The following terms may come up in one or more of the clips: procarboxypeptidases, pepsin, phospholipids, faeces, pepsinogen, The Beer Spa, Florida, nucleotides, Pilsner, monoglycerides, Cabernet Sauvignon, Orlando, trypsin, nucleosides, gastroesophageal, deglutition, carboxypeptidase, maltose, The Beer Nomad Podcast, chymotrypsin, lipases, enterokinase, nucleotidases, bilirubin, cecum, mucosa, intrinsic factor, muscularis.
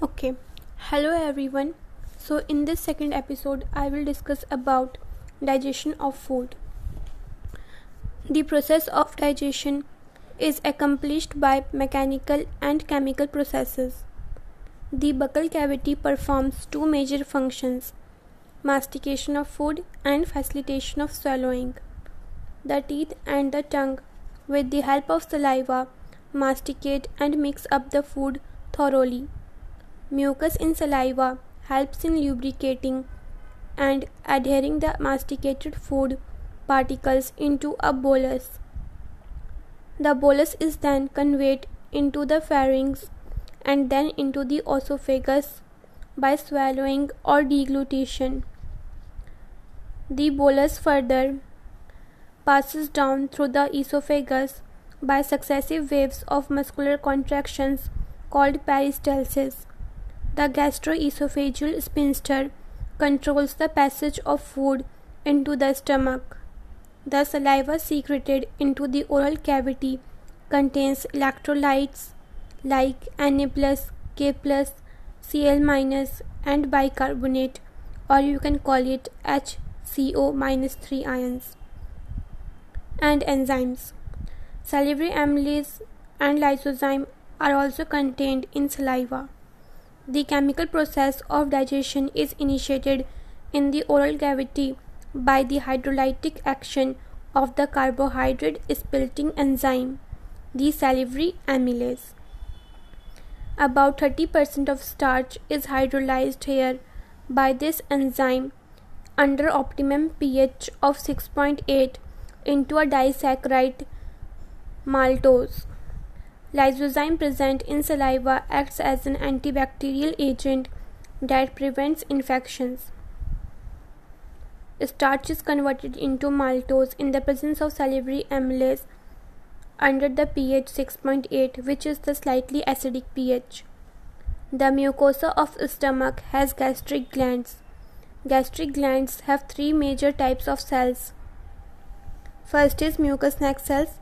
Okay, hello everyone. So in this second episode I will discuss about digestion of food. The process of digestion is accomplished by mechanical and chemical processes. The buccal cavity performs two major functions: mastication of food and facilitation of swallowing. The teeth and the tongue, with the help of saliva, masticate and mix up the food thoroughly. Mucus in saliva helps in lubricating and adhering the masticated food particles into a bolus. The bolus is then conveyed into the pharynx and then into the oesophagus by swallowing or deglutition. The bolus further passes down through the esophagus by successive waves of muscular contractions called peristalsis. The gastroesophageal sphincter controls the passage of food into the stomach. The saliva secreted into the oral cavity contains electrolytes like Na+, K+, Cl- and bicarbonate, or you can call it HCO- ions, and enzymes. Salivary amylase and lysozyme are also contained in saliva. The chemical process of digestion is initiated in the oral cavity by the hydrolytic action of the carbohydrate splitting enzyme, the salivary amylase. About 30% of starch is hydrolyzed here by this enzyme under optimum pH of 6.8 into a disaccharide, maltose. Lysozyme present in saliva acts as an antibacterial agent that prevents infections. Starch is converted into maltose in the presence of salivary amylase under the pH 6.8, which is the slightly acidic pH. The mucosa of stomach has gastric glands. Gastric glands have three major types of cells. First is mucus sac cells,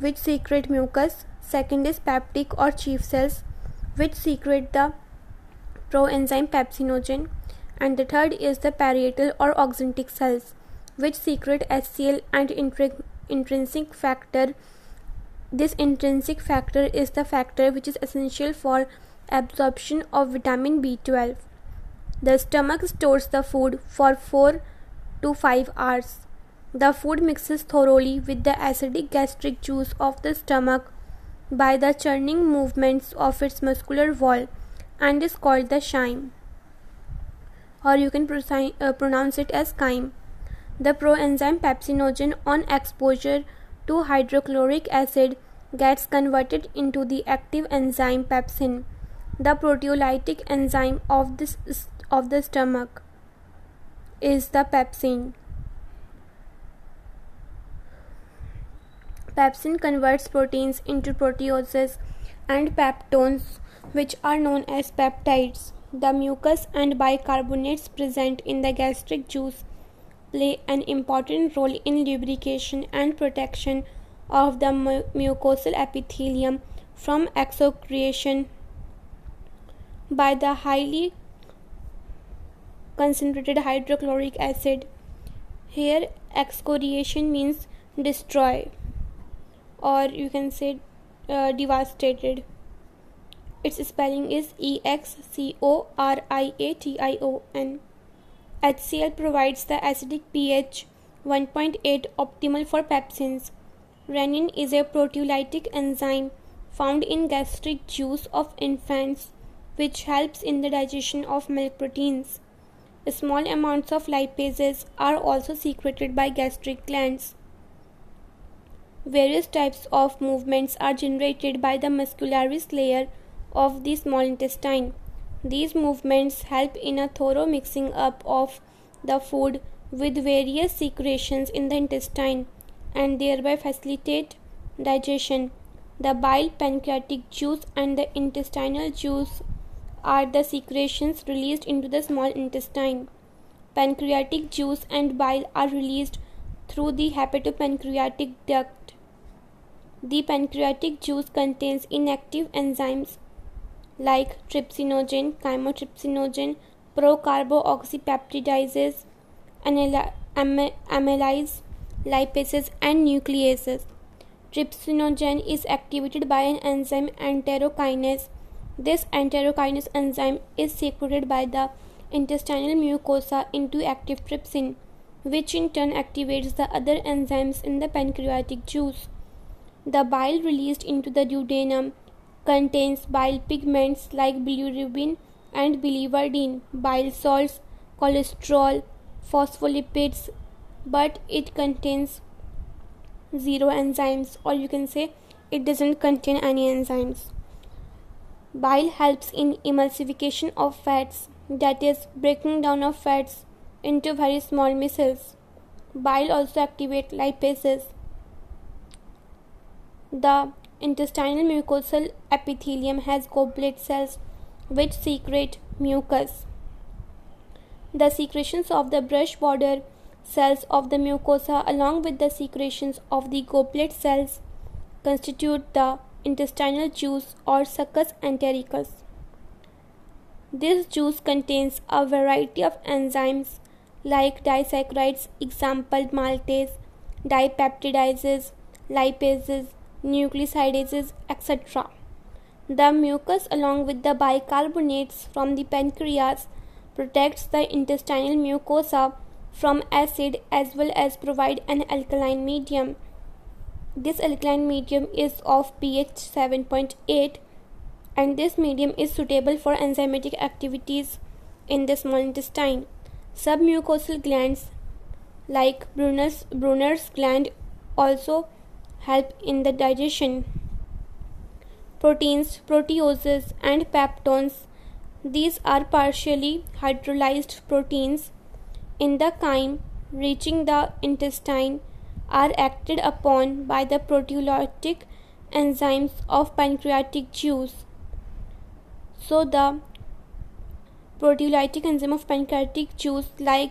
which secrete mucus. Second is peptic or chief cells, which secrete the proenzyme pepsinogen, and the third is the parietal or auxintic cells, which secrete HCl and intrinsic factor. This intrinsic factor is the factor which is essential for absorption of vitamin B12. The stomach stores the food for 4 to 5 hours. The food mixes thoroughly with the acidic gastric juice of the stomach by the churning movements of its muscular wall and is called the chyme, or you can pronounce it as chyme. The proenzyme pepsinogen, on exposure to hydrochloric acid, gets converted into the active enzyme pepsin, the proteolytic enzyme of the stomach is the pepsin. Pepsin converts proteins into proteoses and peptones, which are known as peptides. The mucus and bicarbonates present in the gastric juice play an important role in lubrication and protection of the mucosal epithelium from excoriation by the highly concentrated hydrochloric acid. Here, excoriation means destroy, or you can say devastated. Its spelling is E-X-C-O-R-I-A-T-I-O-N. HCl provides the acidic pH 1.8 optimal for pepsins. Renin is a proteolytic enzyme found in gastric juice of infants, which helps in the digestion of milk proteins. Small amounts of lipases are also secreted by gastric glands. Various types of movements are generated by the muscularis layer of the small intestine. These movements help in a thorough mixing up of the food with various secretions in the intestine and thereby facilitate digestion. The bile, pancreatic juice, and the intestinal juice are the secretions released into the small intestine. Pancreatic juice and bile are released through the hepatopancreatic duct. The pancreatic juice contains inactive enzymes like trypsinogen, chymotrypsinogen, procarboxypeptidases, amylase, lipases and nucleases. Trypsinogen is activated by an enzyme enterokinase. This enterokinase enzyme is secreted by the intestinal mucosa into active trypsin, which in turn activates the other enzymes in the pancreatic juice. The bile released into the duodenum contains bile pigments like bilirubin and biliverdin, bile salts, cholesterol, phospholipids, but it contains zero enzymes, or you can say it doesn't contain any enzymes. Bile helps in emulsification of fats, that is breaking down of fats into very small missiles. Bile also activates lipases. The intestinal mucosal epithelium has goblet cells which secrete mucus. The secretions of the brush border cells of the mucosa along with the secretions of the goblet cells constitute the intestinal juice or succus entericus. This juice contains a variety of enzymes like disaccharides, example maltase, dipeptidases, lipases, nucleosidases, etc. The mucus along with the bicarbonates from the pancreas protects the intestinal mucosa from acid as well as provide an alkaline medium. This alkaline medium is of pH 7.8 and this medium is suitable for enzymatic activities in the small intestine. Submucosal glands like Brunner's gland also help in the digestion. Proteins, proteoses and peptones, these are partially hydrolyzed proteins in the chyme reaching the intestine, are acted upon by the proteolytic enzymes of pancreatic juice. So the proteolytic enzyme of pancreatic juice like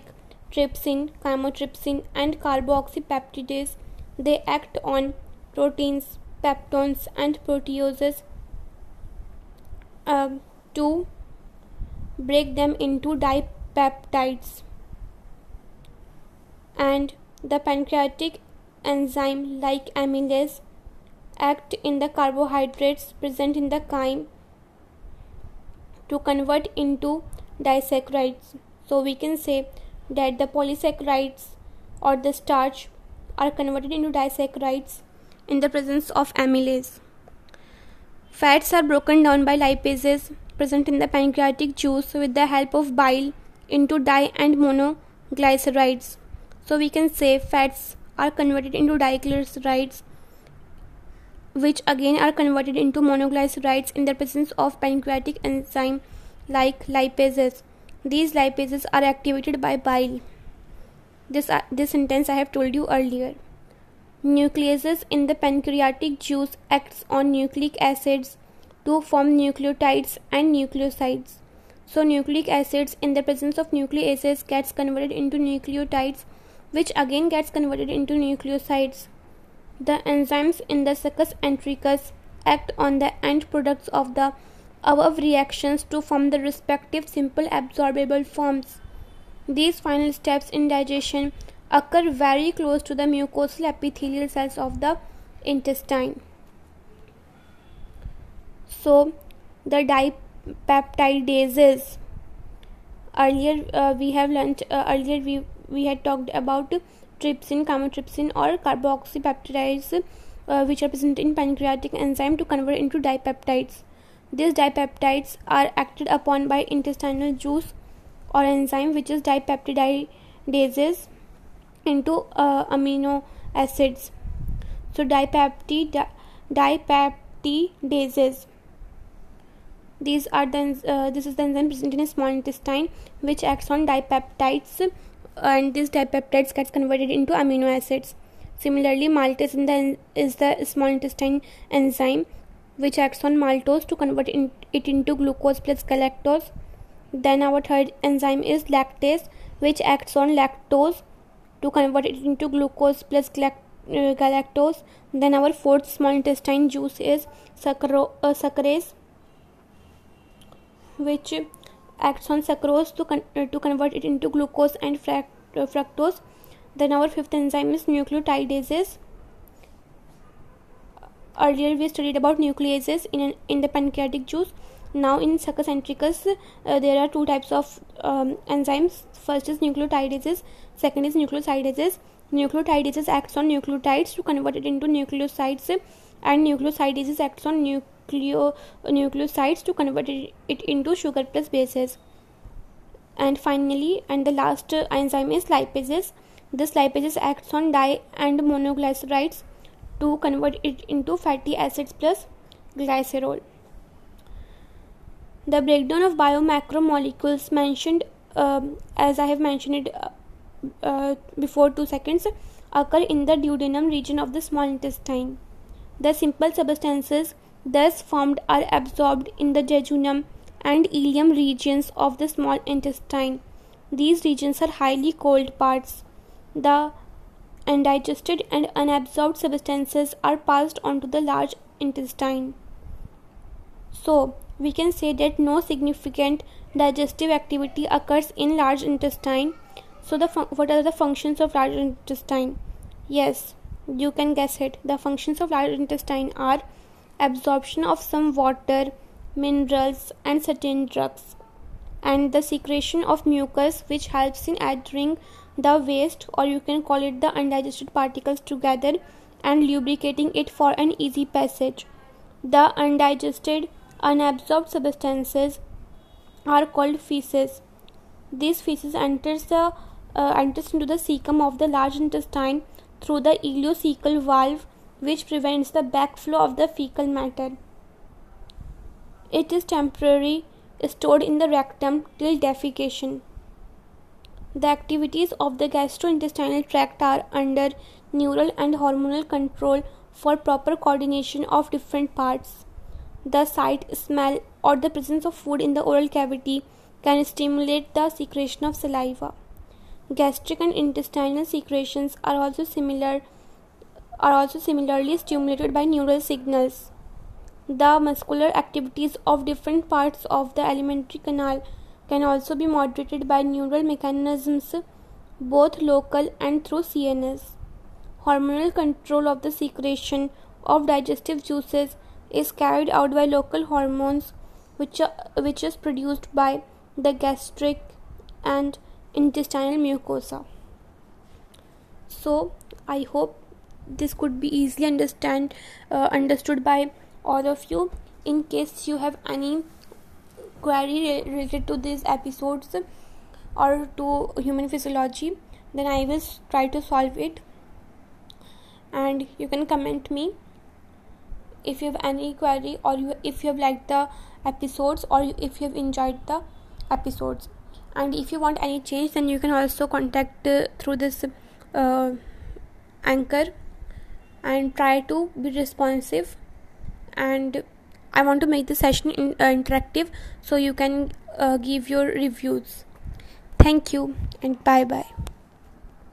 trypsin, chymotrypsin and carboxypeptidase, they act on proteins, peptones and proteoses to break them into dipeptides. And the pancreatic enzyme like amylase act in the carbohydrates present in the chyme to convert into disaccharides. So we can say that the polysaccharides or the starch are converted into disaccharides in the presence of amylase. Fats are broken down by lipases present in the pancreatic juice with the help of bile into di and monoglycerides. So we can say fats are converted into diglycerides, which again are converted into monoglycerides in the presence of pancreatic enzyme like lipases. These lipases are activated by bile. This sentence I have told you earlier. Nucleases in the pancreatic juice acts on nucleic acids to form nucleotides and nucleosides. So nucleic acids in the presence of nucleases gets converted into nucleotides, which again gets converted into nucleosides. The enzymes in the succus entericus act on the end products of the above reactions to form the respective simple absorbable forms. These final steps in digestion occur very close to the mucosal epithelial cells of the intestine. So the dipeptidases, we had talked about trypsin, chymotrypsin or carboxypeptidase, which are present in pancreatic enzyme to convert into dipeptides. These dipeptides are acted upon by intestinal juice or enzyme, which is dipeptidases, into amino acids. So dipeptidases, this is the enzyme present in a small intestine which acts on dipeptides, and these dipeptides gets converted into amino acids. Similarly, maltase is the small intestine enzyme which acts on maltose to convert it into glucose plus galactose. Then our third enzyme is lactase, which acts on lactose to convert it into glucose plus galactose. Then our fourth small intestine juice is sucrase, which acts on sucrose to convert it into glucose and fructose. Then our fifth enzyme is nucleotidases. Earlier we studied about nucleases in the pancreatic juice. Now in succus entericus there are two types of enzymes. First is nucleotidases, second is nucleosidases. Nucleotidases acts on nucleotides to convert it into nucleosides, and nucleosidases acts on nucleosides to convert it into sugar plus bases. And finally, and the last enzyme is lipases. This lipases acts on di and monoglycerides to convert it into fatty acids plus glycerol. The breakdown of biomacromolecules mentioned, as I have mentioned it before 2 seconds, occur in the duodenum region of the small intestine. The simple substances thus formed are absorbed in the jejunum and ileum regions of the small intestine. These regions are highly cold parts. The undigested and unabsorbed substances are passed on to the large intestine. So, we can say that no significant digestive activity occurs in large intestine. So, what are the functions of large intestine? Yes, you can guess it. The functions of large intestine are absorption of some water, minerals and certain drugs, and the secretion of mucus, which helps in adhering the waste, or you can call it the undigested particles, together and lubricating it for an easy passage. The undigested, unabsorbed substances are called faeces. These faeces enters into the cecum of the large intestine through the ileocecal valve, which prevents the backflow of the fecal matter. It is temporarily stored in the rectum till defecation. The activities of the gastrointestinal tract are under neural and hormonal control for proper coordination of different parts. The sight, smell, or the presence of food in the oral cavity can stimulate the secretion of saliva. Gastric and intestinal secretions are also similarly stimulated by neural signals. The muscular activities of different parts of the alimentary canal can also be moderated by neural mechanisms, both local and through CNS. Hormonal control of the secretion of digestive juices is carried out by local hormones, which is produced by the gastric and intestinal mucosa. So, I hope this could be easily understood by all of you. In case you have any query related to these episodes or to human physiology, then I will try to solve it, and you can comment me if you have any query, or if you have liked the episodes, or if you have enjoyed the episodes. And if you want any change, then you can also contact through this Anchor, and try to be responsive. And I want to make the session interactive, so you can give your reviews. Thank you and bye-bye.